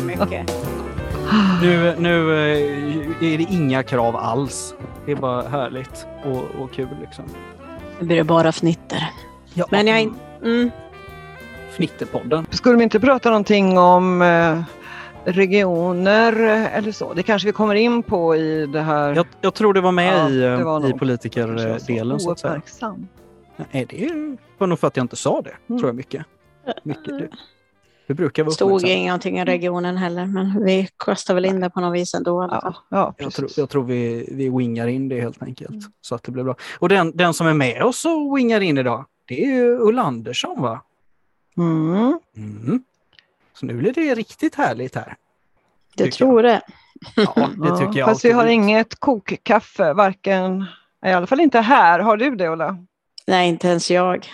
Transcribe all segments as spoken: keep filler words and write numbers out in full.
för mycket. Nu, nu är det inga krav alls. Det är bara härligt och, och kul liksom. Nu blir det bara fnitter. Ja. Men jag inte... Mm. Fnitterpodden. Skulle vi inte prata någonting om eh, regioner eller så? Det kanske vi kommer in på i det här... Jag, jag tror det var med ja, i, det var i politikerdelen. Så att säga. Nej, det var nog för att jag inte sa det. Mm. Tror jag mycket. Mycket det. Det brukar vara stod ingenting i regionen heller, men vi kastar väl in det på något vis ändå. Ja, ja, jag tror, jag tror vi, vi wingar in det helt enkelt. Mm. Så att det blir bra. Och den, den som är med oss och wingar in idag, det är ju Ulla Andersson, va? Mm. Mm. Så nu blir det riktigt härligt här. Jag tror jag. det. Ja, det tycker ja, jag. Fast vi har inget kokkaffe, varken, i alla fall inte här. Har du det, Ulla? Nej, inte ens jag.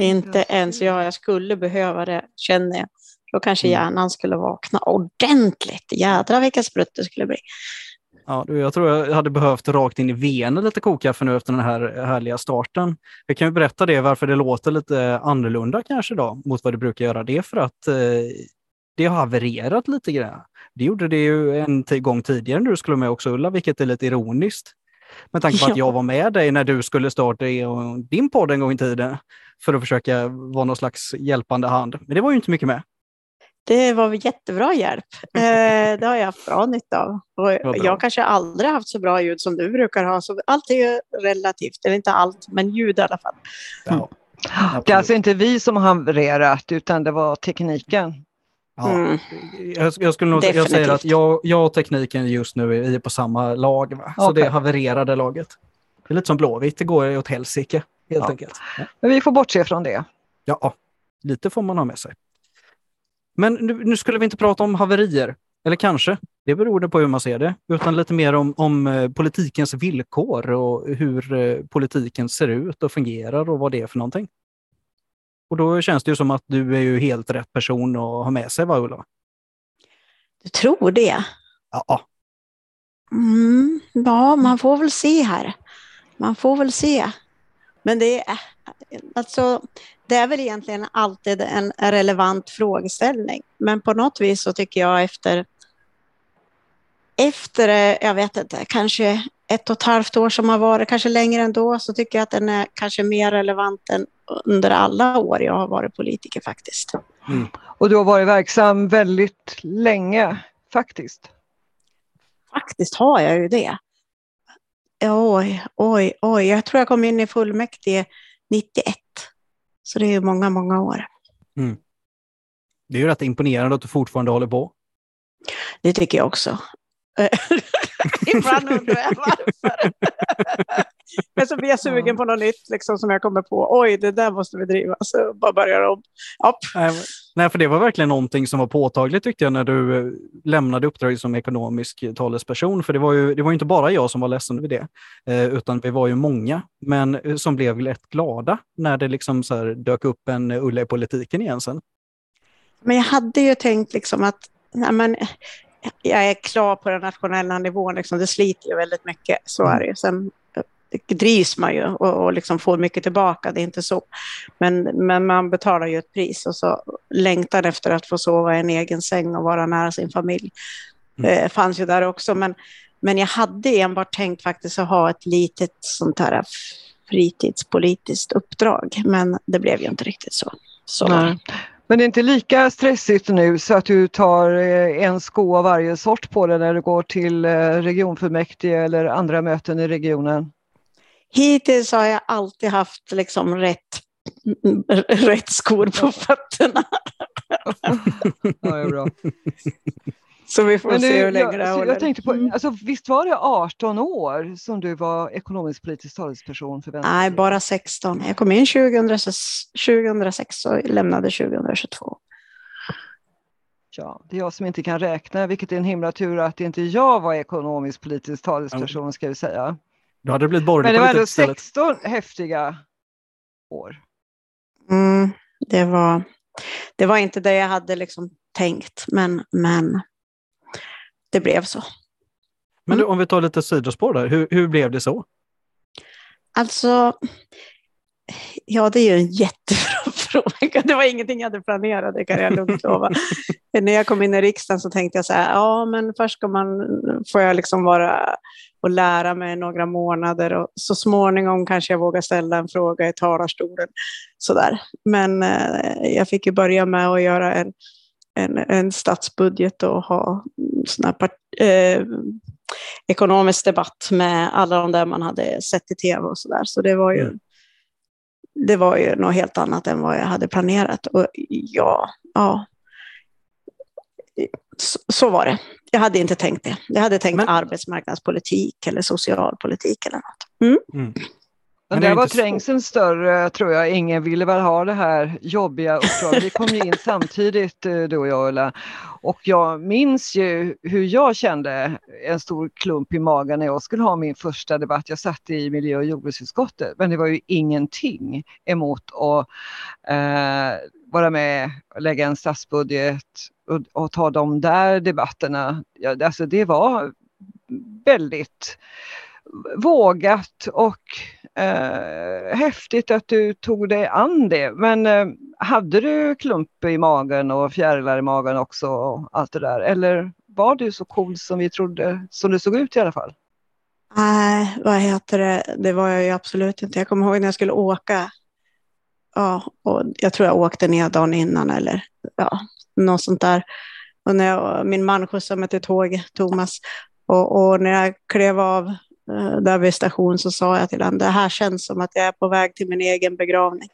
Inte ens jag. Jag skulle behöva det, känner jag. Då kanske hjärnan skulle vakna ordentligt. Jädra vilka sprutt det skulle bli. Ja, jag tror jag hade behövt rakt in i venen lite kokkaffe nu efter den här härliga starten. Jag kan ju berätta det, varför det låter lite annorlunda kanske då mot vad det brukar göra. Det är för att eh, det har havererat lite grann. Det gjorde det ju en t- gång tidigare när du skulle med också, Ulla, vilket är lite ironiskt. Med tanke på att jag var med dig när du skulle starta din podd en gång i tiden för att försöka vara någon slags hjälpande hand. Men det var ju inte mycket med. Det var jättebra hjälp. Det har jag haft bra nytta av. Och jag kanske aldrig haft så bra ljud som du brukar ha. Så allt är relativt. Eller inte allt, men ljud i alla fall. Ja. Det är alltså inte vi som har havererat, utan det var tekniken. Ja. Mm. Jag, jag skulle nog jag säga att jag, jag och tekniken just nu är på samma lag. Va? Så okay. Det havererade laget. Det är lite som Blåvitt. Det går åt helsike, helt ja. enkelt. Ja. Men vi får bortse från det. Ja, lite får man ha med sig. Men nu, nu skulle vi inte prata om haverier. Eller kanske. Det beror på hur man ser det. Utan lite mer om, om politikens villkor och hur politiken ser ut och fungerar och vad det är för någonting. Och då känns det ju som att du är ju helt rätt person att ha med sig, va, Ulla? Du tror det? Ja. Mm, ja, man får väl se här. Man får väl se. Men det är, alltså, det är väl egentligen alltid en relevant frågeställning. Men på något vis så tycker jag efter, efter jag vet inte, kanske ett och ett halvt år som har varit, kanske längre ändå, så tycker jag att den är kanske mer relevant än under alla år jag har varit politiker faktiskt. Mm. Och du har varit verksam väldigt länge faktiskt. Faktiskt har jag ju det. Oj, oj, oj. Jag tror jag kom in i fullmäktige nittioett. Så det är ju många, många år. Mm. Det är ju rätt imponerande att du fortfarande håller på. Det tycker jag också. Ibland undrar jag varför. Men så blir jag sugen ja. på något nytt liksom, som jag kommer på. Oj, det där måste vi driva. Så bara börjar om. Nej, för det var verkligen någonting som var påtagligt tyckte jag när du lämnade uppdraget som ekonomisk talesperson. För det var ju, det var ju inte bara jag som var ledsen vid det. Eh, utan vi var ju många. Men som blev lätt glada när det liksom så här dök upp en Ulla i politiken igen sen. Men jag hade ju tänkt liksom att... Nej, men... Jag är klar på den nationella nivån. Liksom. Det sliter ju väldigt mycket. Så är det ju. Sen drivs man ju och, och liksom får mycket tillbaka. Det är inte så. Men, men man betalar ju ett pris. Och så längtar efter att få sova i en egen säng och vara nära sin familj. Mm. Eh, fanns ju där också. Men, men jag hade enbart tänkt faktiskt att ha ett litet sånt här fritidspolitiskt uppdrag. Men det blev ju inte riktigt så. så. Nej. Men det är inte lika stressigt nu så att du tar en sko av varje sort på det när du går till regionfullmäktige eller andra möten i regionen? Hittills har jag alltid haft liksom rätt, rätt skor på fötterna. Ja, det är bra. Så vi får Men se du, hur länge jag, det håller. Jag tänkte på, alltså, visst var det arton år som du var ekonomisk-politisk talesperson för Vänsterpartiet? Nej, bara sexton. Jag kom in tjugohundrasex och lämnade tjugohundratjugotvå. Ja, det är jag som inte kan räkna, vilket är en himla tur att inte jag var ekonomisk-politisk talesperson, mm. ska vi säga. Då hade det blivit borgerlig politik. Men det var sexton istället. Häftiga år. Mm, det var, det var inte det jag hade liksom tänkt, men... men... det blev så. Men du, om vi tar lite sidospår där, hur, hur blev det så? Alltså, Ja, det är ju en jättebra fråga. Det var ingenting jag hade planerat, det kan jag lugnt lova. När jag kom in i riksdagen så tänkte jag så här, ja men först ska man, får jag liksom vara och lära mig några månader och så småningom kanske jag vågar ställa en fråga i talarstolen. Sådär. Men eh, jag fick ju börja med att göra en, en, en statsbudget och ha sån här part- eh, ekonomisk debatt med alla de där man hade sett i tv och sådär. Så det var ju mm. Det var ju något helt annat än vad jag hade planerat. Och ja, ja. Så, så var det. Jag hade inte tänkt det. Jag hade tänkt men, arbetsmarknadspolitik eller socialpolitik eller något. Mm. Mm. Men det, det var trängseln så... större, tror jag. Ingen ville väl ha det här jobbiga uppdraget. Vi kom ju in samtidigt, du och jag, Ulla. Och jag minns ju hur jag kände en stor klump i magen när jag skulle ha min första debatt. Jag satt i miljö- och jordbruksutskottet, men det var ju ingenting emot att eh, vara med och lägga en statsbudget och, och ta de där debatterna. Ja, alltså det var väldigt... vågat och eh, häftigt att du tog dig an det. Men eh, hade du klump i magen och fjärilar i magen också och allt det där? Eller var du så cool som vi trodde, som du såg ut i alla fall? Nej, äh, vad heter det? Det var jag ju absolut inte. Jag kommer ihåg när jag skulle åka. Ja, och jag tror jag åkte ner dagen innan eller ja, något sånt där. Och när jag, min man skjutsade mig till tåg, Thomas. Och, och när jag klev av där vid station så sa jag till honom, det här känns som att jag är på väg till min egen begravning.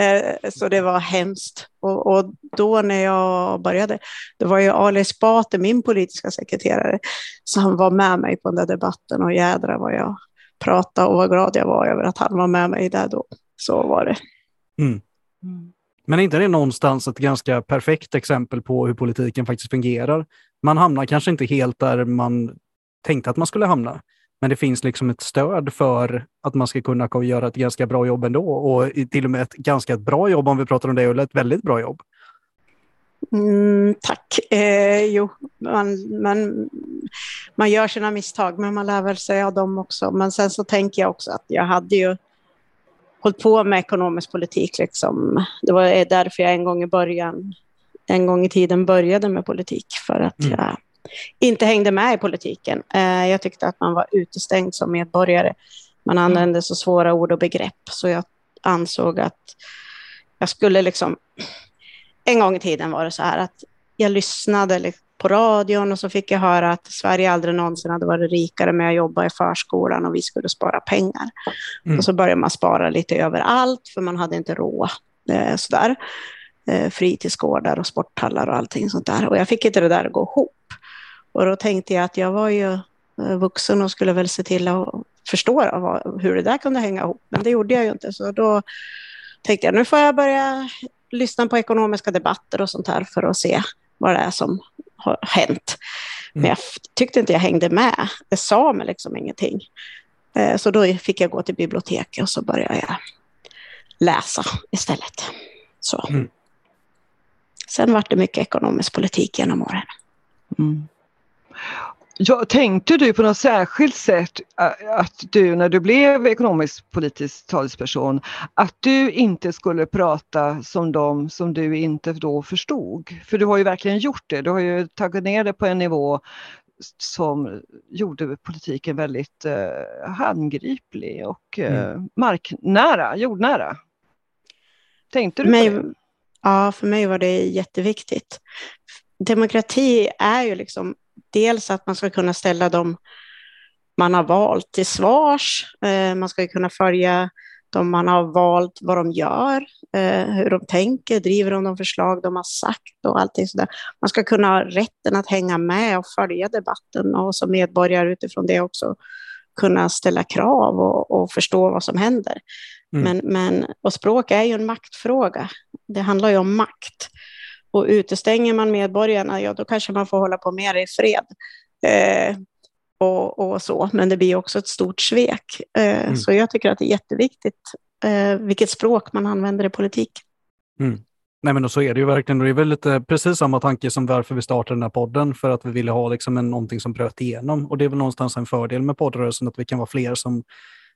Mm. Så det var hemskt. Och, och då när jag började, det var ju Arles, min politiska sekreterare, som var med mig på den där debatten och jädra vad jag pratade och vad glad jag var över att han var med mig där då. Så var det. Mm. Mm. Men är inte det någonstans ett ganska perfekt exempel på hur politiken faktiskt fungerar? Man hamnar kanske inte helt där man tänkte att man skulle hamna. Men det finns liksom ett stöd för att man ska kunna göra ett ganska bra jobb ändå. Och till och med ett ganska bra jobb, om vi pratar om det, eller ett väldigt bra jobb. Mm, tack. Eh, jo, man, man, man gör sina misstag, men man lär väl sig av dem också. Men sen så tänker jag också att jag hade ju hållit på med ekonomisk politik. Liksom. Det var därför jag en gång i början, en gång i tiden började med politik. För att mm. jag... inte hängde med i politiken. Jag tyckte att man var utestängd som medborgare. Man använde så svåra ord och begrepp. Så jag ansåg att jag skulle liksom... En gång i tiden var det så här att jag lyssnade på radion och så fick jag höra att Sverige aldrig någonsin hade varit rikare med att jobba i förskolan och vi skulle spara pengar. Mm. Och så började man spara lite överallt för man hade inte råd. Sådär. Fritidsgårdar och sporthallar och allting sånt där. Och jag fick inte det där att gå ihop. Och då tänkte jag att jag var ju vuxen och skulle väl se till att förstå hur det där kunde hänga ihop. Men det gjorde jag ju inte. Så då tänkte jag, nu får jag börja lyssna på ekonomiska debatter och sånt här för att se vad det är som har hänt. Men jag tyckte inte jag hängde med. Det sa mig liksom ingenting. Så då fick jag gå till biblioteket och så började jag läsa istället. Så. Mm. Sen var det mycket ekonomisk politik genom åren. Mm. Ja, tänkte du på något särskilt sätt att du när du blev ekonomisk politisk talesperson att du inte skulle prata som de som du inte då förstod? För du har ju verkligen gjort det. Du har ju tagit ner det på en nivå som gjorde politiken väldigt eh, handgriplig och eh, mm. marknära, jordnära. Tänkte du mig, på det? Ja, för mig var det jätteviktigt. Demokrati är ju liksom dels att man ska kunna ställa dem man har valt till svars. Man ska kunna följa dem man har valt, vad de gör, hur de tänker, driver de de förslag de har sagt och allting sådär. Man ska kunna ha rätten att hänga med och följa debatten och som medborgare utifrån det också kunna ställa krav och, och förstå vad som händer. Mm. Men, men, och språk är ju en maktfråga. Det handlar ju om makt. Och utestänger man medborgarna, ja då kanske man får hålla på med det i fred. Eh, och, och så. Men det blir också ett stort svek. Eh, mm. Så jag tycker att det är jätteviktigt eh, vilket språk man använder i politik. Mm. Nej men då så är det ju verkligen. Det är väl lite precis samma tanke som varför vi startade den här podden. För att vi ville ha liksom en, någonting som bröt igenom. Och det är väl någonstans en fördel med poddrörelsen att vi kan vara fler som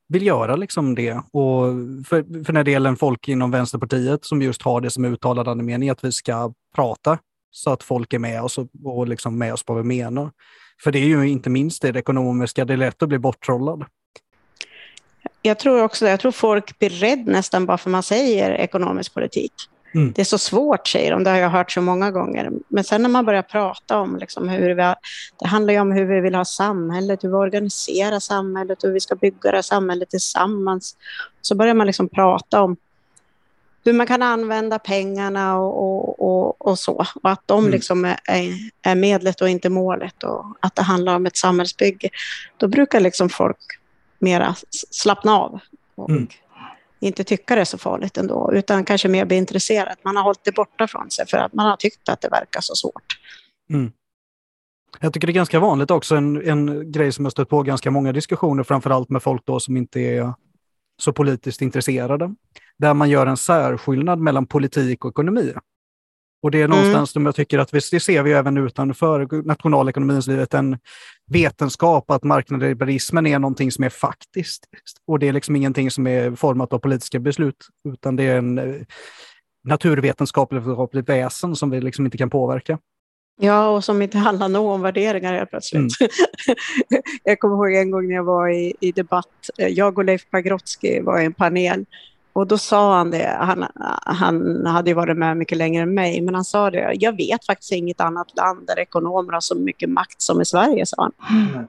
vill göra liksom det. Och för, för den delen folk inom Vänsterpartiet som just har det som uttalad andemening att vi ska prata så att folk är med oss och, och liksom med oss på vad vi menar. För det är ju inte minst det, det ekonomiska, det är lätt att bli borttrollad. Jag tror också, jag tror folk blir rädd nästan bara för man säger ekonomisk politik. Mm. Det är så svårt, säger de. Det har jag hört så många gånger. Men sen när man börjar prata om liksom hur vi har, det handlar ju om hur vi vill ha samhället, hur vi organiserar samhället, hur vi ska bygga det samhället tillsammans. Så börjar man liksom prata om hur man kan använda pengarna och, och, och, och så. Och att de mm. liksom är, är medlet och inte målet. Och att det handlar om ett samhällsbygge. Då brukar liksom folk mera slappna av och mm. inte tycka det är så farligt ändå, utan kanske mer bli intresserad. Man har hållit det borta från sig för att man har tyckt att det verkar så svårt. Mm. Jag tycker det är ganska vanligt också, en, en grej som jag stött på ganska många diskussioner, framförallt med folk då som inte är så politiskt intresserade, där man gör en särskillnad mellan politik och ekonomi. Och det är någonstans mm. som jag tycker att vi, det ser vi även utanför nationalekonomins livet, en vetenskap att marknadsliberalismen är någonting som är faktiskt. Och det är liksom ingenting som är format av politiska beslut, utan det är en naturvetenskaplig väsen som vi liksom inte kan påverka. Ja, och som inte handlar nog om värderingar helt plötsligt. Mm. Jag kommer ihåg en gång när jag var i, i debatt, jag och Leif Pagrotsky var i en panel. Och då sa han det, han, han hade ju varit med mycket längre än mig, men han sa det, jag vet faktiskt inget annat land där ekonomer har så mycket makt som i Sverige, sa han. Mm.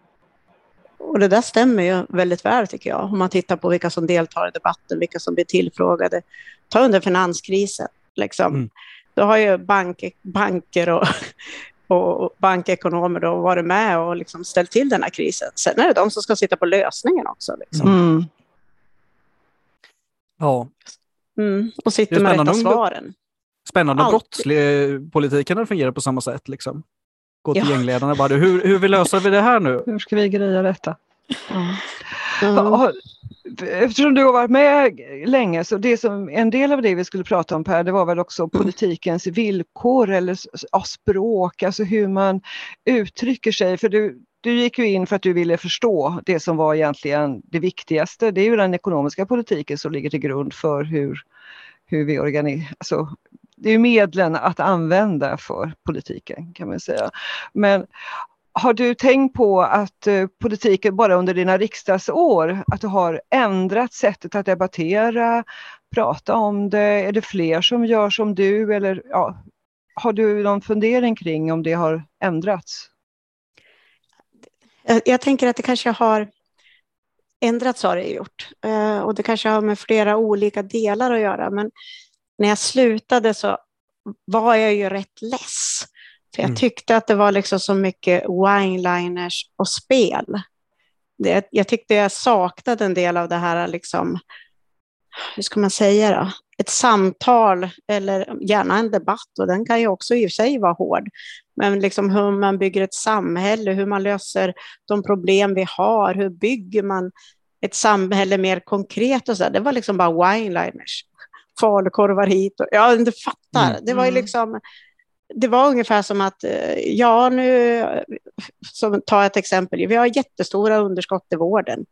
Och det där stämmer ju väldigt väl, tycker jag, om man tittar på vilka som deltar i debatten, vilka som blir tillfrågade. Ta under finanskrisen, liksom. Mm. Då har ju bank, banker och, och bankekonomer då varit med och liksom ställt till den här krisen. Sen är det de som ska sitta på lösningen också, liksom. Mm. Ja. Mm. Och sitter med rätta svaren. Spännande. Brottslig politiken fungerar på samma sätt. Liksom. Gå till ja. gängledarna bara, hur, hur vi löser vi det här nu? Hur ska vi greja detta? Mm. Ja, eftersom du har varit med länge, så det som, en del av det vi skulle prata om här, det var väl också politikens villkor eller ja, språk, alltså hur man uttrycker sig. För du Du gick ju in för att du ville förstå det som var egentligen det viktigaste. Det är ju den ekonomiska politiken som ligger till grund för hur, hur vi organiserar. Alltså, det är ju medlen att använda för politiken, kan man säga. Men har du tänkt på att uh, politiken bara under dina riksdagsår, att du har ändrat sättet att debattera, prata om det? Är det fler som gör som du? Eller, ja, har du någon fundering kring om det har ändrats? Jag tänker att det kanske har ändrats, har det gjort. Och det kanske har med flera olika delar att göra. Men när jag slutade så var jag ju rätt less. För jag tyckte att det var liksom så mycket wineliners och spel. Det, jag tyckte jag saknade en del av det här, liksom, hur ska man säga då? Ett samtal eller gärna en debatt, och den kan ju också i sig vara hård. Men liksom hur man bygger ett samhälle, hur man löser de problem vi har, hur bygger man ett samhälle mer konkret och så där. Det var liksom bara wineliners, falukorvar hit. Och, ja, du fattar. Mm. Det var ju liksom, det var ungefär som att, ja nu, som, ta ett exempel, vi har jättestora underskott i vården.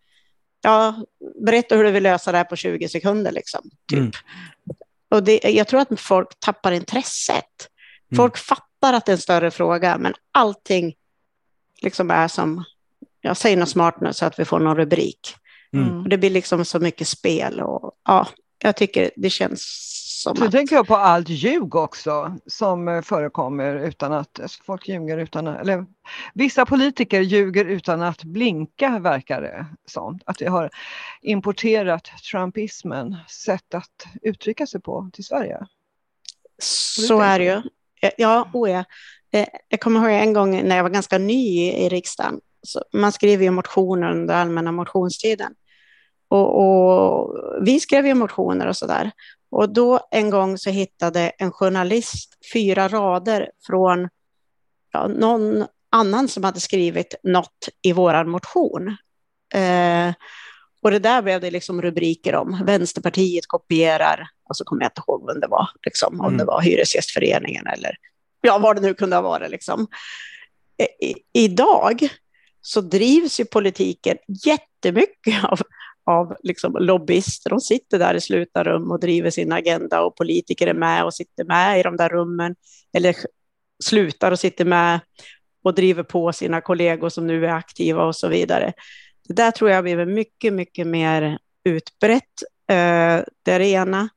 Ja, berätta hur du vill lösa det här på tjugo sekunder liksom, typ. Mm. Och det, jag tror att folk tappar intresset. Folk mm. fattar att det är en större fråga, men allting liksom är som, jag säger något smart nu så att vi får någon rubrik. Mm. Och det blir liksom så mycket spel och ja, jag tycker det känns som så att... tänker jag på allt ljug också som förekommer utan att, folk ljuger utan att, eller vissa politiker ljuger utan att blinka, verkar det som. Att vi har importerat trumpismen, sätt att uttrycka sig på till Sverige. Så är det ju. Ja, oh ja. Jag kommer ihåg en gång när jag var ganska ny i riksdagen. Så man skrev ju motioner under allmänna motionstiden. Och, och vi skrev ju motioner och sådär. Och då en gång så hittade en journalist fyra rader från ja, någon annan som hade skrivit något i våran motion. Eh, och det där blev det liksom rubriker om. Vänsterpartiet kopierar, och så kommer jag inte ihåg vem det var. Liksom, om mm. det var Hyresgästföreningen eller ja, vad det nu kunde ha varit. Liksom. Eh, i, idag så drivs ju politiken jättemycket av, av liksom lobbyister. De sitter där i slutna rum och driver sin agenda, och politiker är med och sitter med i de där rummen, eller slutar och sitter med och driver på sina kollegor som nu är aktiva och så vidare. Det där tror jag blir mycket, mycket mer utbrett, eh, det ena.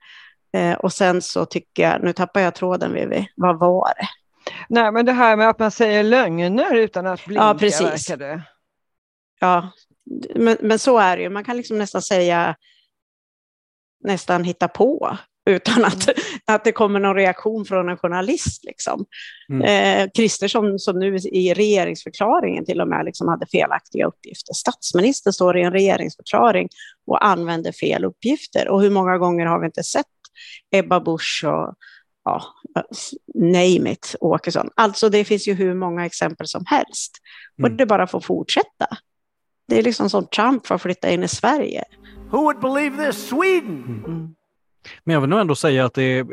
Eh, och sen så tycker jag, nu tappar jag tråden, Vivi, vad var det? Nej, men det här med att man säger lögner utan att blinka, ja, precis. Verkar det. Ja, men, men så är det ju. Man kan liksom nästan säga, nästan hitta på utan att, mm. att det kommer någon reaktion från en journalist. Liksom. Mm. Eh, Kristersson som nu i regeringsförklaringen till och med liksom hade felaktiga uppgifter. Statsministern står i en regeringsförklaring och använder fel uppgifter. Och hur många gånger har vi inte sett Ebba Busch och ja, name it, Åkesson. Alltså det finns ju hur många exempel som helst. Och mm. det bara får fortsätta. Det är liksom som Trump får flytta in i Sverige. Who would believe this? Sweden! Mm. Men jag vill nog ändå säga att det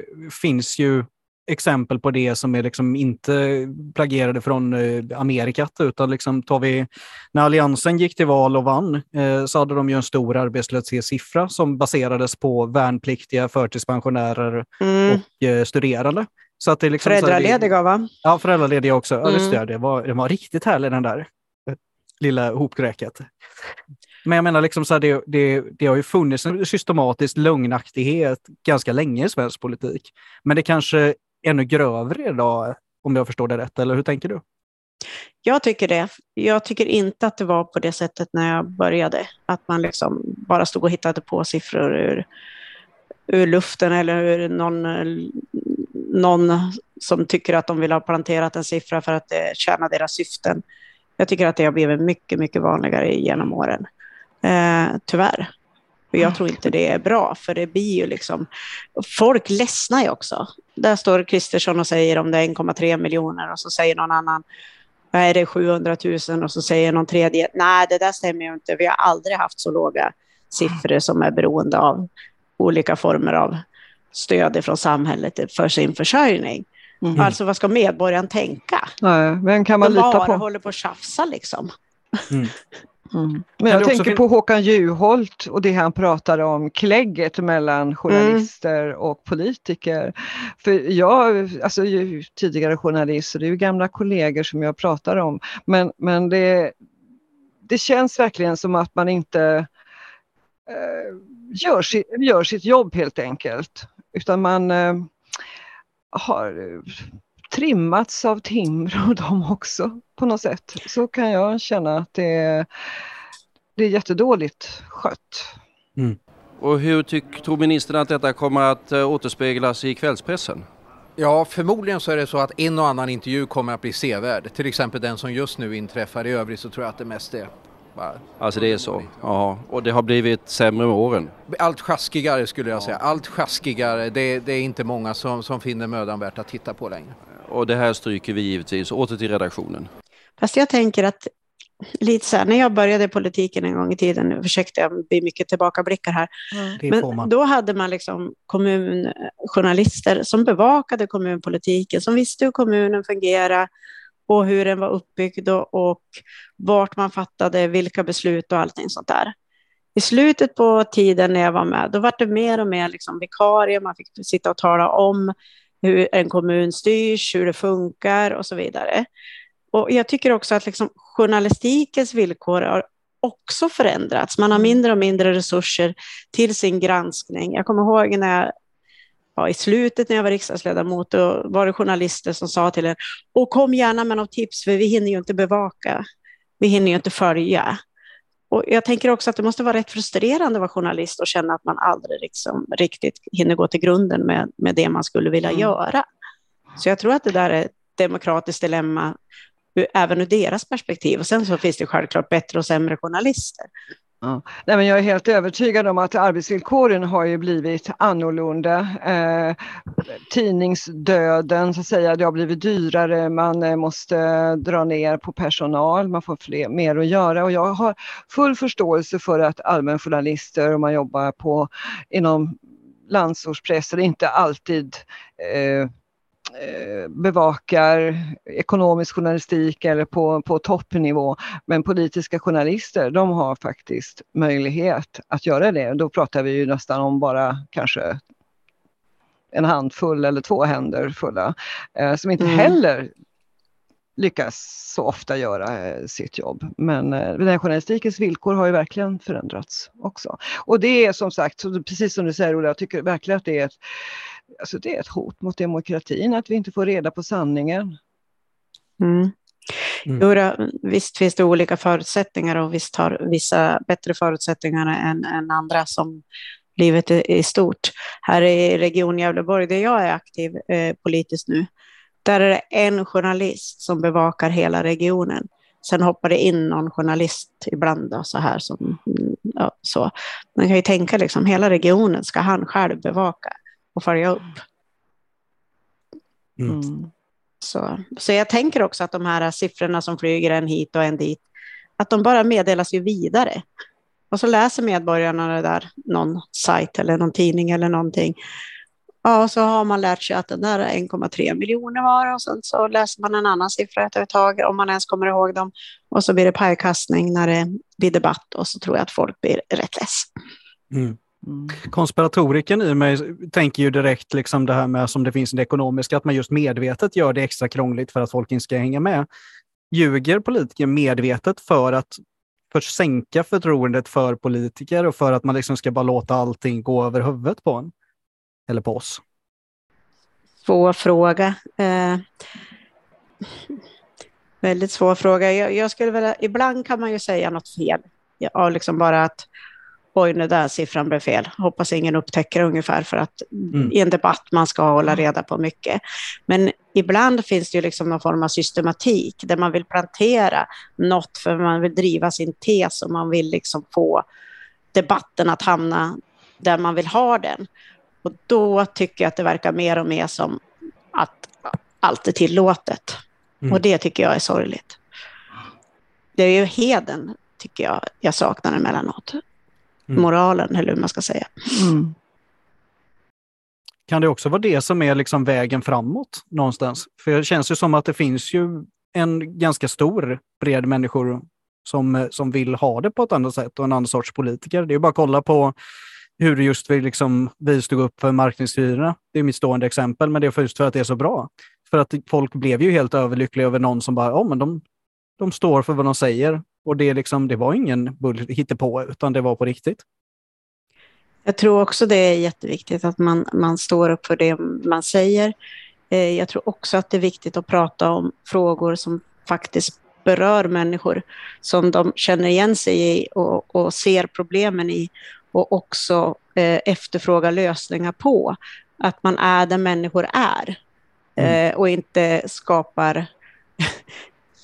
finns ju exempel på det som är liksom inte plagierade från Amerika, utan liksom tar vi, när Alliansen gick till val och vann eh, så hade de ju en stor arbetslöshetssiffra som baserades på värnpliktiga, förtidspensionärer mm. och eh, studerande. Så att det liksom, föräldralediga så här, det, va? Ja, föräldralediga också. Mm. Ja, just det, det var, det var riktigt härlig den där lilla hopgräket. Men jag menar, liksom så här, det, det, det har ju funnits en systematisk lögnaktighet ganska länge i svensk politik. Men det kanske ännu grövre idag, om jag förstår det rätt, eller hur tänker du? Jag tycker det. Jag tycker inte att det var på det sättet när jag började. Att man liksom bara stod och hittade på siffror ur, ur luften, eller ur någon, någon som tycker att de vill ha planterat en siffra för att det tjänar deras syften. Jag tycker att det har blivit mycket, mycket vanligare genom åren. Eh, tyvärr. Och jag tror inte det är bra, för det blir ju liksom... Folk ledsnar ju också. Där står Kristersson och säger om det är en komma tre miljoner, och så säger någon annan, nej, det är sjuhundratusen, och så säger någon tredje, nej, det där stämmer ju inte. Vi har aldrig haft så låga siffror som är beroende av olika former av stöd från samhället för sin försörjning. Mm. Alltså vad ska medborgaren tänka? Nej, vem kan man de lita på? Håller på att tjafsa liksom. Mm. Mm. Men jag tänker fin- på Håkan Ljuholt och det han pratade om, klägget mellan journalister mm. och politiker. För jag, alltså ju tidigare journalister, det är ju gamla kollegor som jag pratar om. Men, men det, det känns verkligen som att man inte eh, gör, si- gör sitt jobb helt enkelt. Utan man... Eh, har trimmats av Timbro de också på något sätt. Så kan jag känna att det är, det är jättedåligt skött. Mm. Och hur tyck, tror ministern att detta kommer att återspeglas i kvällspressen? Ja, förmodligen så är det så att en och annan intervju kommer att bli sevärd. Till exempel den som just nu inträffar. I övrigt så tror jag att det mest är... Bara. Alltså det är så. Ja. Och det har blivit sämre med åren. Allt sjaskigare skulle jag säga. Allt sjaskigare. Det, det är inte många som, som finner mödan värt att titta på längre. Och det här stryker vi givetvis åter till redaktionen. Fast jag tänker att lite så här, när jag började politiken en gång i tiden, nu försökte jag bli mycket tillbakablickar här. Mm. Men då hade man liksom kommunjournalister som bevakade kommunpolitiken, som visste hur kommunen fungerar. Och hur den var uppbyggd och, och vart man fattade vilka beslut och allting sånt där. I slutet på tiden när jag var med, då var det mer och mer liksom vikarie. Man fick sitta och tala om hur en kommun styrs, hur det funkar och så vidare. Och jag tycker också att liksom journalistikens villkor har också förändrats. Man har mindre och mindre resurser till sin granskning. Jag kommer ihåg när jag... Ja, i slutet när jag var riksdagsledamot, då var det journalister som sa till en, och kom gärna med något tips, för vi hinner ju inte bevaka, vi hinner ju inte följa. Och jag tänker också att det måste vara rätt frustrerande att vara journalist och känna att man aldrig liksom riktigt hinner gå till grunden med, med det man skulle vilja mm. göra. Så jag tror att det där är ett demokratiskt dilemma även ur deras perspektiv, och sen så finns det självklart bättre och sämre journalister. Ja. Nej, men jag är helt övertygad om att arbetsvillkoren har ju blivit annorlunda. Eh, tidningsdöden, så att säga, det har blivit dyrare. Man måste dra ner på personal, man får fler, mer att göra. Och jag har full förståelse för att allmänjournalister, om man jobbar på inom landsortspress, inte alltid eh, bevakar ekonomisk journalistik eller på, på toppnivå, men politiska journalister, de har faktiskt möjlighet att göra det. Då pratar vi ju nästan om bara kanske en handfull eller två händer fulla eh, som inte mm. heller lyckas så ofta göra eh, sitt jobb. Men eh, den här journalistikens villkor har ju verkligen förändrats också. Och det är som sagt, så, precis som du säger Ola, jag tycker verkligen att det är ett, alltså det är ett hot mot demokratin att vi inte får reda på sanningen. Mm. Mm. Jura, visst finns det olika förutsättningar och visst har vissa bättre förutsättningar än, än andra som livet är stort. Här i Region Gävleborg där jag är aktiv eh, politiskt nu, där är det en journalist som bevakar hela regionen. Sen hoppar det in någon journalist ibland då, så här som ja, så. Man kan ju tänka liksom hela regionen ska han själv bevaka och följa upp. Mm. Mm. Så. så jag tänker också att de här siffrorna som flyger en hit och en dit, att de bara meddelas ju vidare. Och så läser medborgarna det där, någon sajt eller någon tidning eller någonting. Ja, och så har man lärt sig att den där är en komma tre miljoner var, och sen så läser man en annan siffra ett tag om man ens kommer ihåg dem. Och så blir det pajkastning när det blir debatt, och så tror jag att folk blir rätt less. Mm. Mm. Konspiratoriken i mig tänker ju direkt liksom det här med som det finns i det ekonomiska, att man just medvetet gör det extra krångligt för att folk inte ska hänga med. Ljuger politiker medvetet för att för sänka förtroendet för politiker och för att man liksom ska bara låta allting gå över huvudet på en eller på oss? Svår fråga. Eh, väldigt svår fråga. Jag, jag skulle väl, ibland kan man ju säga något fel. Ja, liksom bara att oj, den där siffran blev fel. Hoppas ingen upptäcker ungefär, för att mm. i en debatt man ska hålla reda på mycket. Men ibland finns det ju liksom någon form av systematik där man vill plantera något för man vill driva sin tes och man vill liksom få debatten att hamna där man vill ha den. Och då tycker jag att det verkar mer och mer som att allt är tillåtet. Mm. Och det tycker jag är sorgligt. Det är ju heden, tycker jag, jag saknar emellanåt. Mm. Moralen, eller hur man ska säga. Mm. Kan det också vara det som är liksom vägen framåt någonstans? För det känns ju som att det finns ju en ganska stor bred människor som, som vill ha det på ett annat sätt och en annan sorts politiker. Det är ju bara att kolla på hur just vi, liksom, vi stod upp för marknadshyrorna. Det är mitt stående exempel, men det är just för att det är så bra. För att folk blev ju helt överlyckliga över någon som bara, ja oh, men de, de står för vad de säger. Och det, liksom, det var ingen hittepå, utan det var på riktigt. Jag tror också det är jätteviktigt att man, man står upp för det man säger. Eh, jag tror också att det är viktigt att prata om frågor som faktiskt berör människor. Som de känner igen sig i och, och ser problemen i. Och också eh, efterfråga lösningar på. Att man är där människor är. Mm. Eh, och inte skapar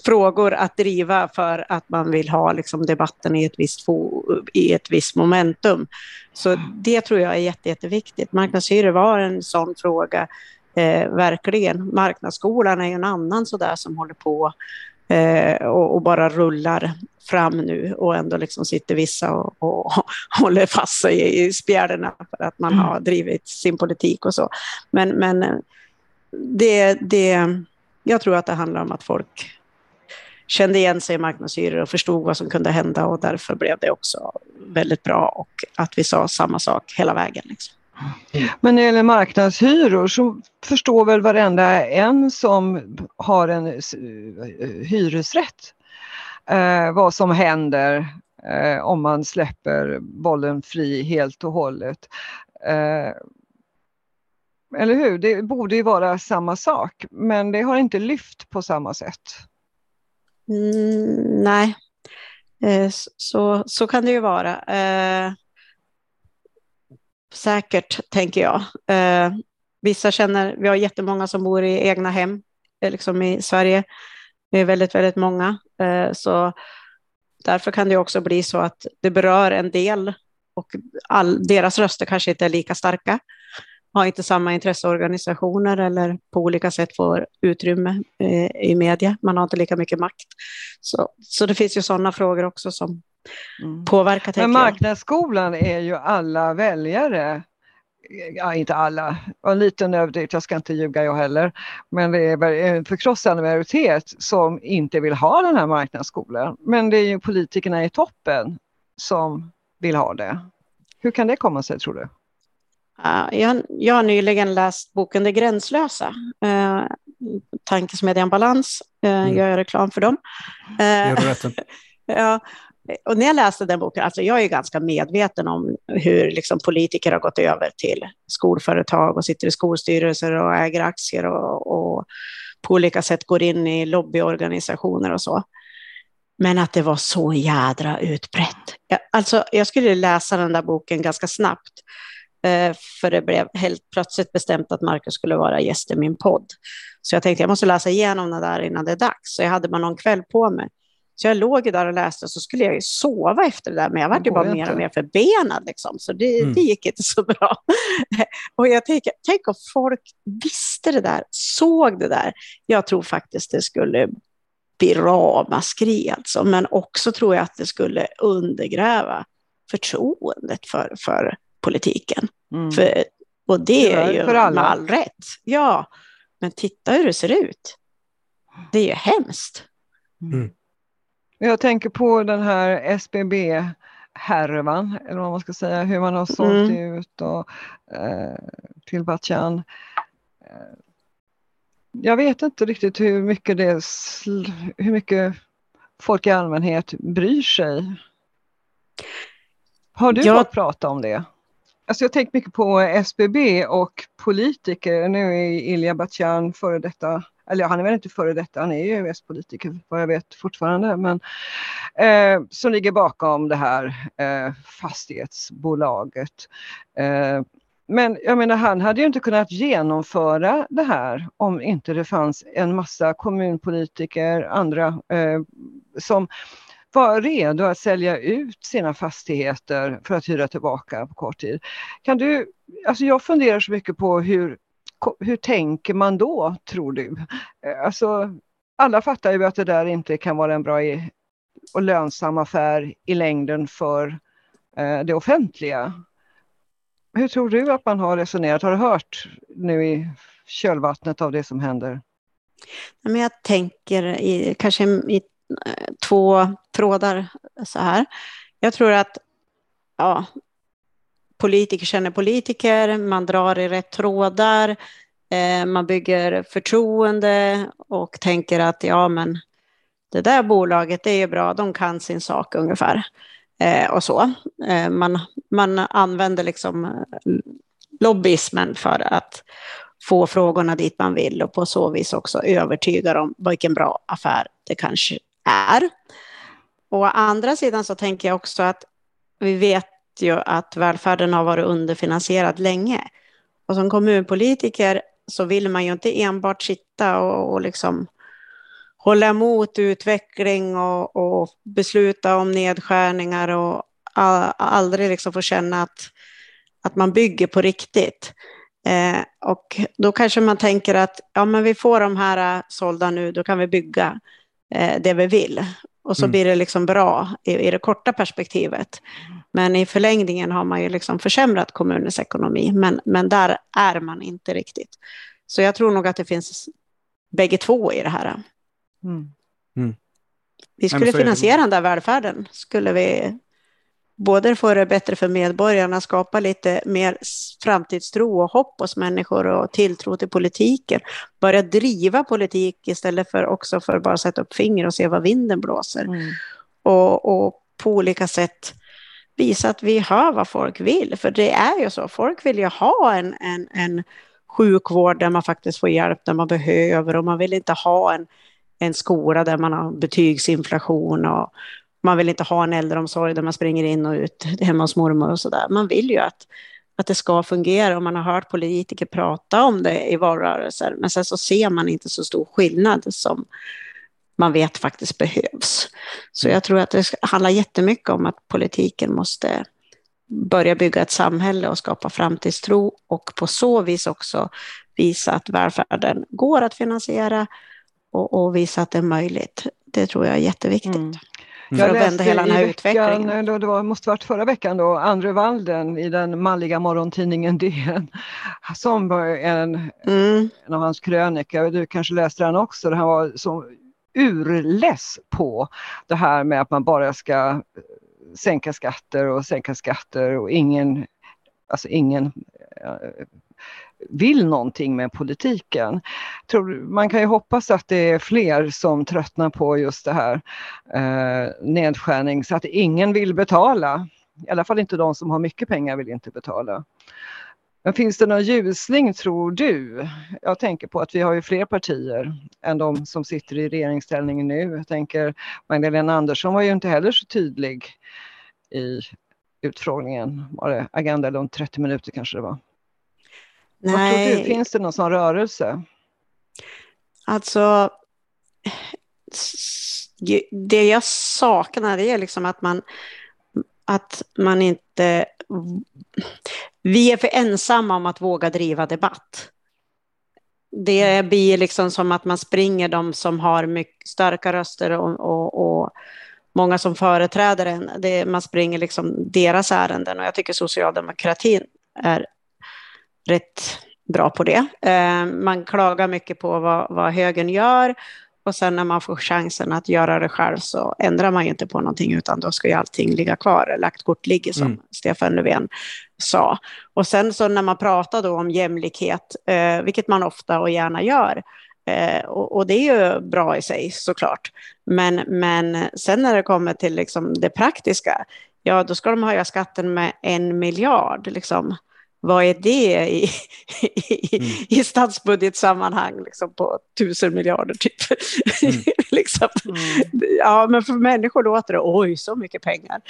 frågor att driva för att man vill ha liksom debatten i ett visst, fo- i ett visst momentum. Så det tror jag är jätte, jätteviktigt. Marknadshyror var en sån fråga, eh, verkligen. Marknadsskolan är ju en annan sådär som håller på eh, och, och bara rullar fram nu, och ändå liksom sitter vissa och, och håller fast sig i spjärderna för att man har drivit sin politik och så. Men, men det, det, jag tror att det handlar om att folk kände igen sig i marknadshyror och förstod vad som kunde hända, och därför blev det också väldigt bra, och att vi sa samma sak hela vägen. Liksom. Mm. Men när det gäller marknadshyror så förstår väl varenda en som har en hyresrätt eh, vad som händer eh, om man släpper bollen fri helt och hållet. Eh, eller hur? Det borde ju vara samma sak, men det har inte lyft på samma sätt. Mm, nej, eh, så, så kan det ju vara. Eh, säkert, tänker jag. Eh, vissa känner, vi har jättemånga som bor i egna hem liksom i Sverige. Det är väldigt, väldigt många. Eh, så därför kan det också bli så att det berör en del, och all, deras röster kanske inte är lika starka. Har inte samma intresseorganisationer eller på olika sätt får utrymme eh, i media. Man har inte lika mycket makt. Så, så det finns ju sådana frågor också som mm. påverkar. Men marknadsskolan är ju alla väljare ja, inte alla, en liten överdrift, jag ska inte ljuga jag heller, men det är en förkrossande majoritet som inte vill ha den här marknadsskolan. Men det är ju politikerna i toppen som vill ha det. Hur kan det komma sig, tror du? Jag, jag har nyligen läst boken Det gränslösa. Eh, tankesmedjan Balans. Eh, mm. Jag gör reklam för dem. Eh, ja, och när jag läste den boken, alltså jag är ganska medveten om hur liksom, politiker har gått över till skolföretag och sitter i skolstyrelser och äger aktier och, och på olika sätt går in i lobbyorganisationer och så. Men att det var så jädra utbrett. Jag, alltså jag skulle läsa den där boken ganska snabbt. För det blev helt plötsligt bestämt att Marcus skulle vara gäst i min podd. Så jag tänkte jag måste läsa igenom det där innan det är dags. Så jag hade bara någon kväll på mig. Så jag låg där och läste och så skulle jag ju sova efter det där. Men jag var ju bara mer och mer förbenad. Liksom. Så det, mm. det gick inte så bra. Och jag tänkte, tänk om folk visste det där, såg det där. Jag tror faktiskt det skulle bli ramaskri. Alltså. Men också tror jag att det skulle undergräva förtroendet för... för politiken. Mm. För, och det är ju för alla. Med all rätt. Ja, men titta hur det ser ut. Det är ju hemskt. Mm. Jag tänker på den här S B B-härvan, eller vad man ska säga, hur man har sålt mm. ut och, eh, till Batjan. Jag vet inte riktigt hur mycket, det, hur mycket folk i allmänhet bryr sig. Har du jag... fått prata om det? Alltså jag tänker mycket på S B B och politiker. Nu är Ilja Batjan före detta, eller han är väl inte före detta, han är ju S-politiker vad jag vet fortfarande, men eh, som ligger bakom det här eh, fastighetsbolaget. Eh, men jag menar, han hade ju inte kunnat genomföra det här om inte det fanns en massa kommunpolitiker, andra eh, som... var redo att sälja ut sina fastigheter för att hyra tillbaka på kort tid. Kan du, alltså jag funderar så mycket på hur, hur tänker man då, tror du? Alltså, alla fattar ju att det där inte kan vara en bra och lönsam affär i längden för det offentliga. Hur tror du att man har resonerat? Har du hört nu i kölvattnet av det som händer? Men jag tänker i, kanske i två trådar så här. Jag tror att ja, politiker känner politiker, man drar i rätt trådar, eh, man bygger förtroende och tänker att ja men det där bolaget det är bra, de kan sin sak ungefär eh, och så. Eh, man, man använder liksom lobbyismen för att få frågorna dit man vill och på så vis också övertygar om vilken bra affär det kanske är. Och å andra sidan så tänker jag också att vi vet ju att välfärden har varit underfinansierad länge. Och som kommunpolitiker så vill man ju inte enbart sitta och, och liksom hålla emot utveckling och, och besluta om nedskärningar och all, aldrig liksom få känna att, att man bygger på riktigt. Eh, och då kanske man tänker att ja, men vi får de här sålda nu, då kan vi bygga eh, det vi vill. Och så mm. blir det liksom bra i, i det korta perspektivet. Men i förlängningen har man ju liksom försämrat kommunens ekonomi. Men, men där är man inte riktigt. Så jag tror nog att det finns bägge två i det här. Mm. Mm. Vi skulle finansiera den där välfärden. Skulle vi... Både får det bättre för medborgarna, skapa lite mer framtidstro och hopp hos människor och tilltro till politiken. Börja driva politik istället för också för att bara sätta upp fingrar och se vad vinden blåser. Mm. Och, och på olika sätt visa att vi hör vad folk vill. För det är ju så, folk vill ju ha en, en, en sjukvård där man faktiskt får hjälp där man behöver. Och man vill inte ha en, en skola där man har betygsinflation och... Man vill inte ha en äldreomsorg där man springer in och ut hemma hos mormor och sådär. Man vill ju att, att det ska fungera och man har hört politiker prata om det i valrörelser. Men sen så ser man inte så stor skillnad som man vet faktiskt behövs. Så jag tror att det handlar jättemycket om att politiken måste börja bygga ett samhälle och skapa framtidstro. Och på så vis också visa att välfärden går att finansiera och, och visa att det är möjligt. Det tror jag är jätteviktigt. Mm. för jag att vända hela den här utvecklingen. Då, det var, måste ha varit förra veckan då, Andrew Walden i den malliga morgontidningen D N, som var en, mm. en av hans krönikor, du kanske läste den också, han var så urless på det här med att man bara ska sänka skatter och sänka skatter och ingen, alltså ingen vill någonting med politiken. Tror, man kan ju hoppas att det är fler som tröttnar på just det här eh, nedskärning så att ingen vill betala. I alla fall inte de som har mycket pengar vill inte betala. Men finns det någon ljusning tror du? Jag tänker på att vi har ju fler partier än de som sitter i regeringsställningen nu. Jag tänker Magdalena Andersson var ju inte heller så tydlig i utfrågningen. Var det Agenda eller om trettio minuter kanske det var? Nej. Vad tror du? Finns det någon sån rörelse? Alltså, det jag saknar är liksom att man, att man inte... Vi är för ensamma om att våga driva debatt. Det blir liksom som att man springer de som har mycket starka röster och, och, och många som företräder en. Det, man springer liksom deras ärenden och jag tycker socialdemokratin är rätt bra på det. Eh, man klagar mycket på vad, vad högern gör och sen när man får chansen att göra det själv så ändrar man ju inte på någonting utan då ska ju allting ligga kvar eller lagt kort ligger som mm. Stefan Löfven sa. Och sen så när man pratar då om jämlikhet, eh, vilket man ofta och gärna gör eh, och, och det är ju bra i sig såklart. Men, men sen när det kommer till liksom det praktiska, ja då ska de höja skatten med en miljard liksom. Vad är det i, i, mm. i statsbudgetsammanhang liksom på tusen miljarder typ? Mm. liksom. mm. Ja, men för människor låter det, oj, så mycket pengar.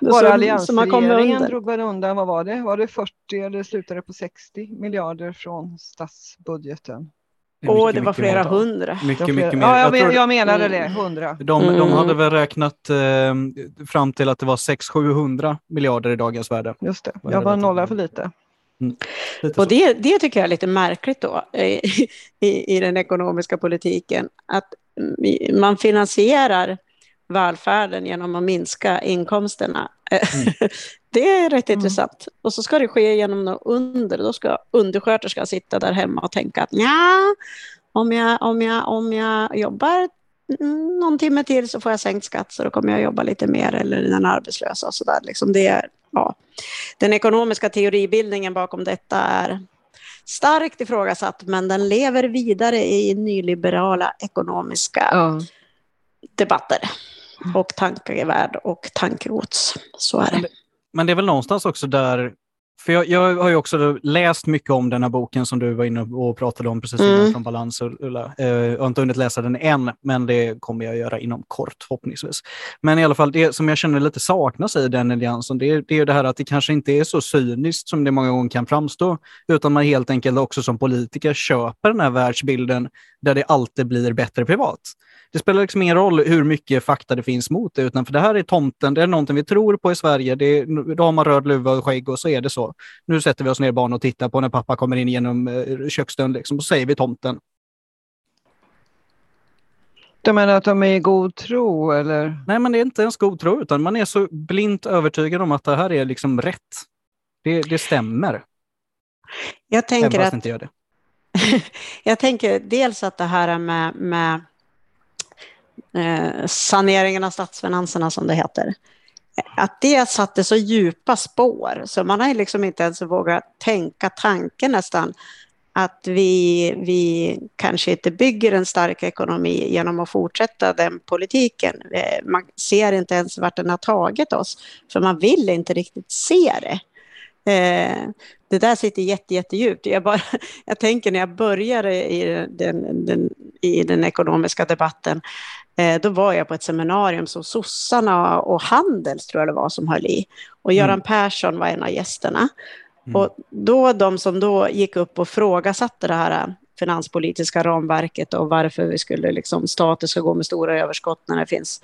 Bara alliansregeringen drog väl undan, vad var det? Var det fyrtio eller slutade på sextio miljarder från statsbudgeten? Åh, oh, det var flera mer. hundra. Mycket, mycket mer. Ja, jag, men, jag, jag menade mm. det, hundra. De, mm. de hade väl räknat eh, fram till att det var sex till sjuhundra miljarder i dagens värde. Just det, jag bara nollar för lite. Mm. lite och det, det tycker jag är lite märkligt då i, i, i den ekonomiska politiken. Att man finansierar välfärden genom att minska inkomsterna. Mm. Det är rätt mm. intressant. Och så ska det ske genom något under. Då ska undersköterskan sitta där hemma och tänka att ja, om jag, om jag, om jag jobbar någon timme till så får jag sänkt skatt så då kommer jag jobba lite mer eller den arbetslösa och sådär. Liksom det är, ja. Den ekonomiska teoribildningen bakom detta är starkt ifrågasatt men den lever vidare i nyliberala ekonomiska mm. debatter och tankevärld och tankegods. Så är det. Men det är väl någonstans också där, för jag, jag har ju också läst mycket om den här boken som du var inne och pratade om precis innan mm. från Balans, Ulla. Jag har inte hunnit läsa den än, men det kommer jag göra inom kort förhoppningsvis. Men i alla fall, det som jag känner lite saknas i den alliansen, det, det är ju det här att det kanske inte är så cyniskt som det många gånger kan framstå, utan man helt enkelt också som politiker köper den här världsbilden där det alltid blir bättre privat. Det spelar liksom ingen roll hur mycket fakta det finns mot det, utan för det här är tomten, det är någonting vi tror på i Sverige, det är, då har man röd luva och skägg och så är det så. Nu sätter vi oss ner barn och tittar på när pappa kommer in genom köksdörren liksom, och så säger vi tomten. Du menar att de är i god tro eller? Nej, men det är inte ens god tro utan man är så blint övertygad om att det här är liksom rätt. Det, det stämmer. Jag tänker att... inte gör det. Jag tänker dels att det här med... med... Eh, saneringen av statsfinanserna som det heter, att det satte så djupa spår så man har liksom inte ens vågat tänka tanken nästan att vi, vi kanske inte bygger en stark ekonomi genom att fortsätta den politiken. Eh, man ser inte ens vart den har tagit oss för man vill inte riktigt se det. Eh, det där sitter jätte, jätte djupt. Jag, bara, jag tänker när jag började i den, den, i den ekonomiska debatten eh, då var jag på ett seminarium som sossarna och Handels tror jag det var som höll i. Och Göran mm. Persson var en av gästerna. Mm. Och då de som då gick upp och frågasatte det här finanspolitiska ramverket och varför vi skulle liksom, staten ska gå med stora överskott när det finns...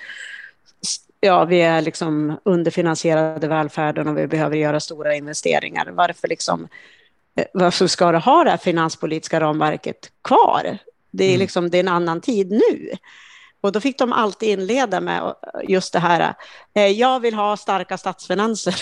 Ja, vi är liksom underfinansierade välfärden och vi behöver göra stora investeringar. Varför, liksom, varför ska du ha det här finanspolitiska ramverket kvar? Det är, liksom, det är en annan tid nu. Och då fick de alltid inleda med just det här. Jag vill ha starka statsfinanser.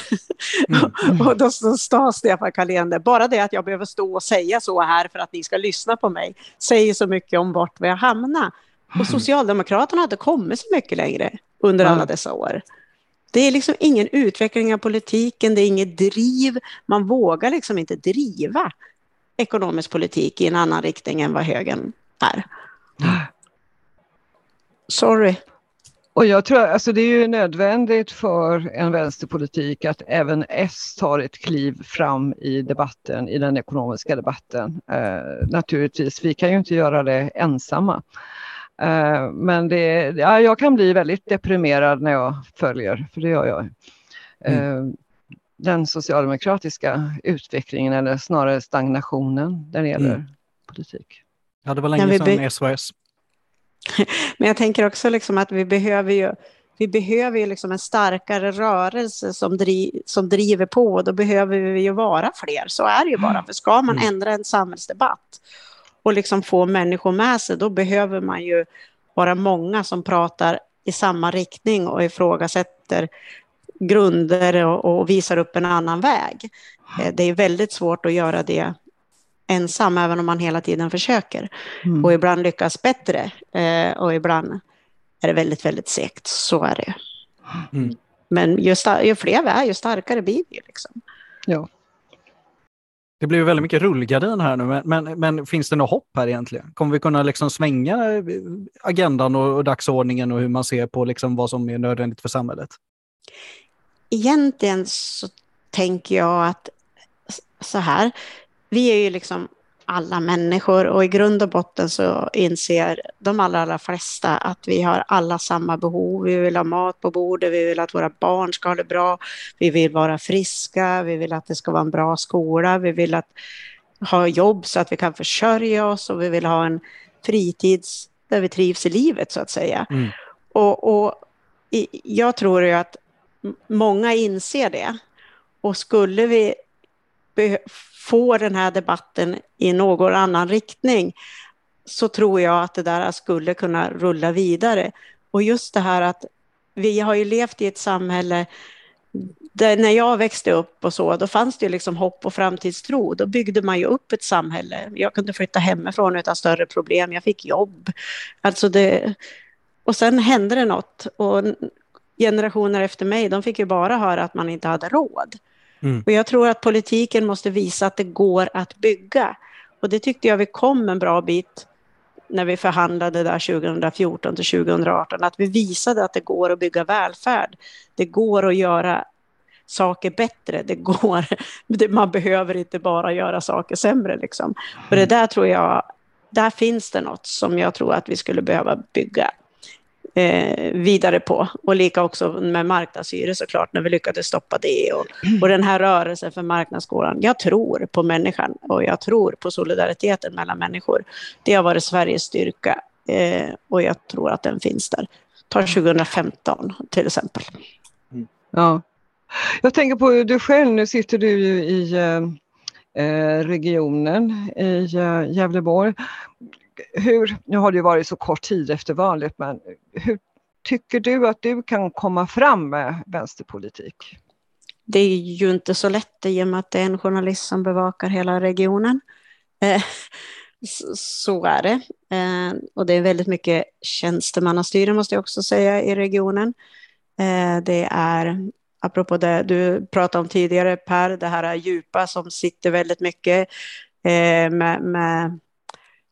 Mm. Och då sa Stefan Kalender. Bara det att jag behöver stå och säga så här för att ni ska lyssna på mig. Säger så mycket om vart vi har hamnat. Och Socialdemokraterna hade kommit så mycket längre under alla dessa år. Det är liksom ingen utveckling av politiken. Det är inget driv. Man vågar liksom inte driva ekonomisk politik i en annan riktning än vad högern är. Sorry. Och jag tror, alltså det är ju nödvändigt för en vänsterpolitik att även S tar ett kliv fram i debatten, i den ekonomiska debatten. Eh, naturligtvis, vi kan ju inte göra det ensamma. Eh, men det, ja, jag kan bli väldigt deprimerad när jag följer, för det gör jag. Eh, mm. Den socialdemokratiska utvecklingen, eller snarare stagnationen, där det gäller mm. politik. Ja, det var länge sedan be- S V S. Men jag tänker också liksom att vi behöver ju, vi behöver ju liksom en starkare rörelse som, dri, som driver på, och då behöver vi ju vara fler. Så är det ju bara. För ska man ändra en samhällsdebatt och liksom få människor med sig, då behöver man ju vara många som pratar i samma riktning och ifrågasätter grunder och, och visar upp en annan väg. Det är väldigt svårt att göra det ensam, även om man hela tiden försöker. Mm. Och ibland lyckas bättre. Eh, och ibland är det väldigt, väldigt segt. Så är det. Mm. Men ju, star- ju fler vi är, ju starkare blir vi. Liksom. Ja. Det blir ju väldigt mycket rullgardin här nu. Men, men, men finns det något hopp här egentligen? Kommer vi kunna liksom svänga agendan och, och dagsordningen och hur man ser på liksom vad som är nödvändigt för samhället? Egentligen så tänker jag att så här... Vi är ju liksom alla människor, och i grund och botten så inser de allra, allra flesta att vi har alla samma behov. Vi vill ha mat på bordet, vi vill att våra barn ska ha det bra, vi vill vara friska, vi vill att det ska vara en bra skola, vi vill att ha jobb så att vi kan försörja oss, och vi vill ha en fritid där vi trivs i livet så att säga. Mm. Och, och jag tror ju att många inser det, och skulle vi få den här debatten i någon annan riktning, så tror jag att det där skulle kunna rulla vidare. Och just det här att vi har ju levt i ett samhälle där när jag växte upp och så, då fanns det ju liksom hopp och framtidstro. Då byggde man ju upp ett samhälle. Jag kunde flytta hemifrån utan större problem. Jag fick jobb. Alltså det, och sen hände det något, och generationer efter mig, de fick ju bara höra att man inte hade råd. Mm. Och jag tror att politiken måste visa att det går att bygga. Och det tyckte jag vi kom en bra bit när vi förhandlade där tjugofjorton till tjugoarton. Att vi visade att det går att bygga välfärd. Det går att göra saker bättre. Det går, man behöver inte bara göra saker sämre. Liksom. Mm. Och det där tror jag, där finns det något som jag tror att vi skulle behöva bygga Eh, vidare på, och lika också med marknadshyror såklart, när vi lyckades stoppa det, och, och den här rörelsen för marknadsskolan. Jag tror på människan, och jag tror på solidariteten mellan människor. Det har varit Sveriges styrka, eh, och jag tror att den finns där. Ta tjugohundrafemton till exempel. Mm. Ja. Jag tänker på du själv, nu sitter du ju i eh, regionen i eh, Gävleborg. Hur, nu har det ju varit så kort tid efter valet, men hur tycker du att du kan komma fram med vänsterpolitik? Det är ju inte så lätt i och med att det är en journalist som bevakar hela regionen. Eh, så är det. Eh, och det är väldigt mycket tjänstemannastyre, måste jag också säga, i regionen. Eh, det är... Apropå det du pratade om tidigare, Per, det här djupa som sitter väldigt mycket eh, med... med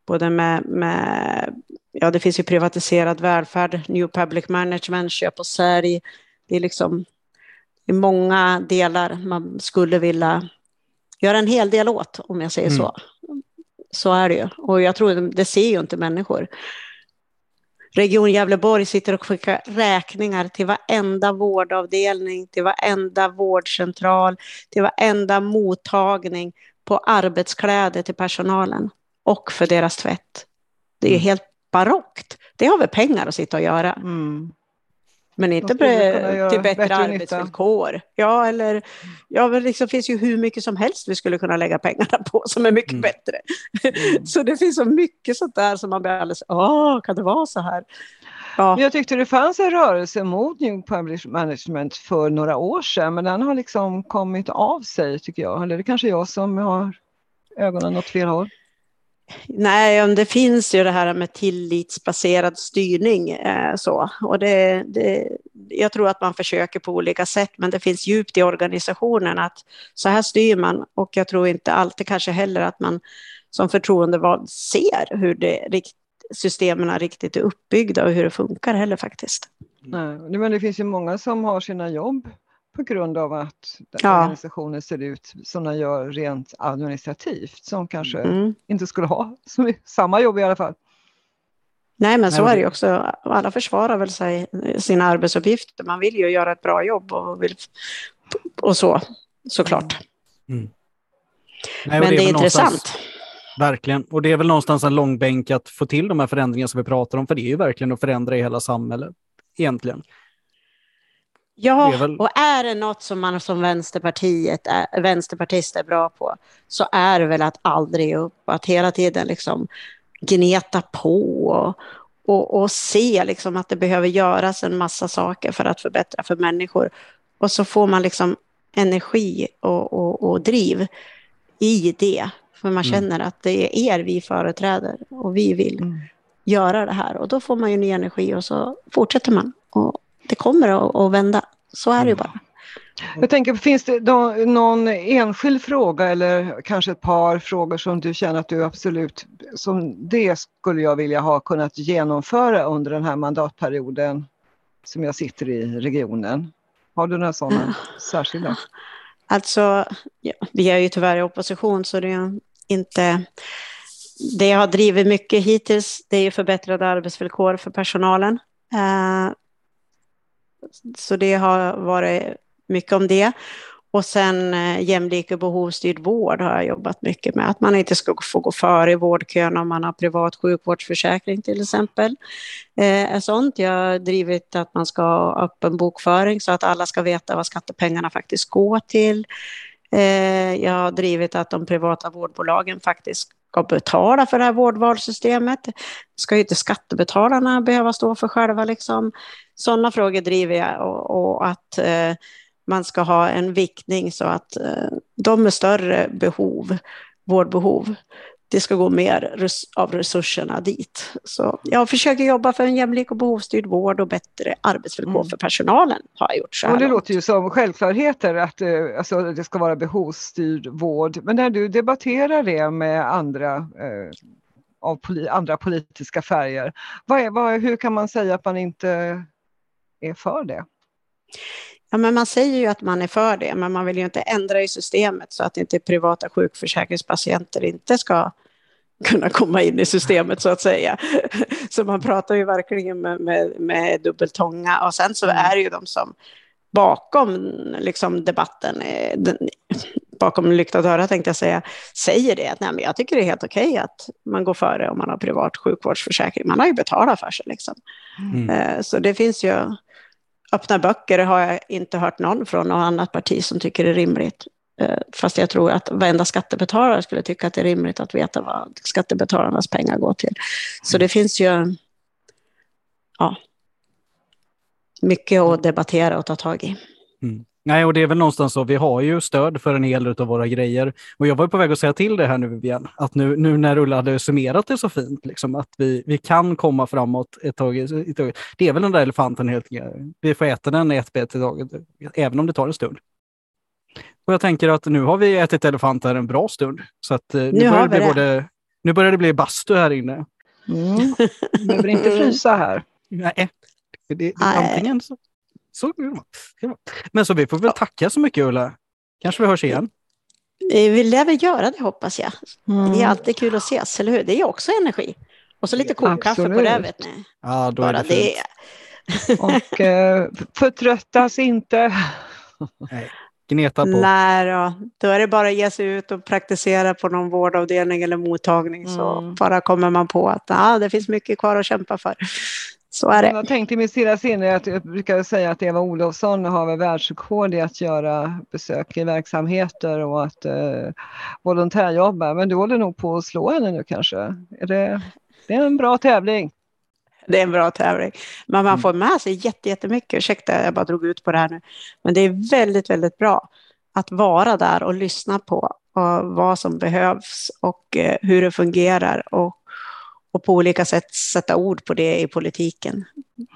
Både med, med, ja det finns ju privatiserad välfärd, new public management, köp och sälj. Det är liksom i många delar man skulle vilja göra en hel del åt, om jag säger mm. så. Så är det ju. Och jag tror, det ser ju inte människor. Region Gävleborg sitter och skickar räkningar till varenda vårdavdelning, till varenda vårdcentral, till varenda mottagning, på arbetskläder till personalen. Och för deras tvätt. Det är ju helt barockt. Det har väl pengar att sitta och göra. Mm. Men inte bre- till bättre, bättre arbetsvillkor. Nytta. Ja, eller... Ja, men liksom finns ju hur mycket som helst vi skulle kunna lägga pengarna på som är mycket mm. bättre. Mm. Så det finns så mycket sånt där som man blir alldeles... Åh, kan det vara så här? Ja. Men jag tyckte det fanns en rörelse mot New Public Management för några år sedan, men den har liksom kommit av sig, tycker jag. Eller det kanske jag som har ögonen åt fel håll. Nej, det finns ju det här med tillitsbaserad styrning. Eh, så. Och det, det, jag tror att man försöker på olika sätt, men det finns djupt i organisationen att så här styr man. Och jag tror inte alltid kanske heller att man som förtroendevald ser hur det rikt, systemen riktigt är uppbyggda och hur det funkar heller faktiskt. Nej, men det finns ju många som har sina jobb på grund av att ja. organisationen ser ut som den gör rent administrativt, som kanske mm. inte skulle ha som samma jobb i alla fall. Nej, men så är det ju också. Alla försvarar väl sig, sina arbetsuppgifter. Man vill ju göra ett bra jobb och, vill, och så, såklart. Mm. Nej, men det är, det är intressant. Verkligen. Och det är väl någonstans en långbänk att få till de här förändringarna som vi pratar om, för det är ju verkligen att förändra i hela samhället egentligen. Ja, är väl... och är det något som man som Vänsterpartiet är, vänsterpartist är bra på, så är det väl att aldrig upp, att hela tiden liksom gneta på och, och, och se liksom att det behöver göras en massa saker för att förbättra för människor. Och så får man liksom energi och, och, och driv i det, för man känner mm. att det är er vi företräder och vi vill mm. göra det här. Och då får man ju ny energi och så fortsätter man och det kommer att vända. Så är det ju bara. Jag tänker, finns det någon enskild fråga eller kanske ett par frågor som du känner att du absolut, som det skulle jag vilja ha kunnat genomföra under den här mandatperioden som jag sitter i regionen? Har du några sådana särskilda? Alltså, ja, vi är ju tyvärr i opposition, så det är inte... Det jag har drivit mycket hittills, det är ju förbättrade arbetsvillkor för personalen. Eh, Så det har varit mycket om det. Och sen jämlik och behovsstyrd vård har jag jobbat mycket med. Att man inte ska få gå före i vårdkön om man har privat sjukvårdsförsäkring till exempel. Eh, sånt. Jag har drivit att man ska ha öppen bokföring så att alla ska veta vad skattepengarna faktiskt går till. Eh, jag har drivit att de privata vårdbolagen faktiskt ska betala för det här vårdvalssystemet. Ska ju inte skattebetalarna behöva stå för själva liksom. Sådana frågor driver jag, och, och att eh, man ska ha en viktning så att eh, de med större behov, vårdbehov, det ska gå mer res- av resurserna dit. Så jag försöker jobba för en jämlik och behovsstyrd vård och bättre arbetsvillkor mm. för personalen har jag gjort så här. Och det långt. Låter ju som självklarheter att eh, alltså, det ska vara behovsstyrd vård. Men när du debatterar det med andra... Eh, av poli- andra politiska färger. Vad är, vad är, hur kan man säga att man inte är för det? Ja, men man säger ju att man är för det, men man vill ju inte ändra i systemet så att inte privata sjukförsäkringspatienter inte ska kunna komma in i systemet så att säga. Så man pratar ju verkligen med, med, med dubbeltånga, och sen så är det ju de som bakom liksom, debatten den, bakom lyckta dörrar tänkte jag säga, säger det att nej, men jag tycker det är helt okej att man går före om man har privat sjukvårdsförsäkring. Man har ju betalat för sig liksom. Mm. Så det finns ju öppna böcker, har jag inte hört någon från något annat parti som tycker det är rimligt. Fast jag tror att varenda skattebetalare skulle tycka att det är rimligt att veta vad skattebetalarnas pengar går till. Så mm. det finns ju ja, mycket att debattera och ta tag i. Mm. Nej, och det är väl någonstans så. Vi har ju stöd för en hel del av våra grejer. Och jag var ju på väg att säga till det här nu igen. Att nu, nu när Ulla hade summerat det så fint, liksom, att vi, vi kan komma framåt ett tag, ett tag. Det är väl den där elefanten helt. Vi får äta den ett bit i taget, även om det tar en stund. Och jag tänker att nu har vi ätit elefant här en bra stund. Så att nu, nu, börjar, det bli det. Både, nu börjar det bli bastu här inne. Mm. Du behöver inte frysa här. Nej, det, det, antingen så. Så, men så vi får väl tacka så mycket, Ulla. Kanske vi hörs igen. Vi lär väl göra det, hoppas jag. Mm. Det är alltid kul att ses, eller hur? Det är också energi. Och så lite kokkaffe på det, vet ni. Ja, då bara är det fint. Det. Och eh, förtröttas inte. Nej, gneta på. Nej då. Då är det bara att ge sig ut och praktisera på någon vårdavdelning eller mottagning. Mm. Så bara kommer man på att ah, det finns mycket kvar att kämpa för. Så är det. Jag tänkte i min sida sinne att jag brukar säga att Eva Olofsson har världsrekord i att göra besök i verksamheter och att eh, volontärjobba. Men du håller nog på att slå henne nu kanske. Är det, det är en bra tävling. Det är en bra tävling. Men man får med sig jätte, jättemycket. Ursäkta, jag bara drog ut på det här nu. Men det är väldigt, väldigt bra att vara där och lyssna på vad som behövs och hur det fungerar. Och, och på olika sätt sätta ord på det i politiken.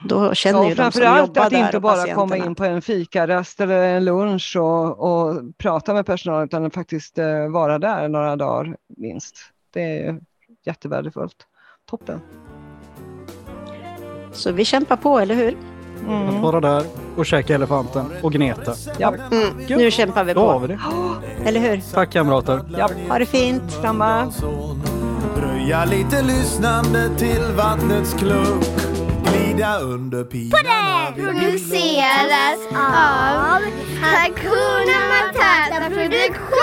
Då känner ja, ju de som jobbar där att inte bara komma in på en fikarast eller en lunch och, och prata med personalen, utan faktiskt vara där några dagar minst. Det är jättevärdefullt. Toppen. Så vi kämpar på, eller hur? Mm. Att vara där och käka elefanten och gneta. Ja. Mm. Nu kämpar vi på. Vi det. Oh, eller hur? Tack kamrater. Ja. Ha det fint. Samma. Röja lite lyssnande till vattnets klunk. Glida under pilarna. På det! Produceras av Hakuna Matata Produktion.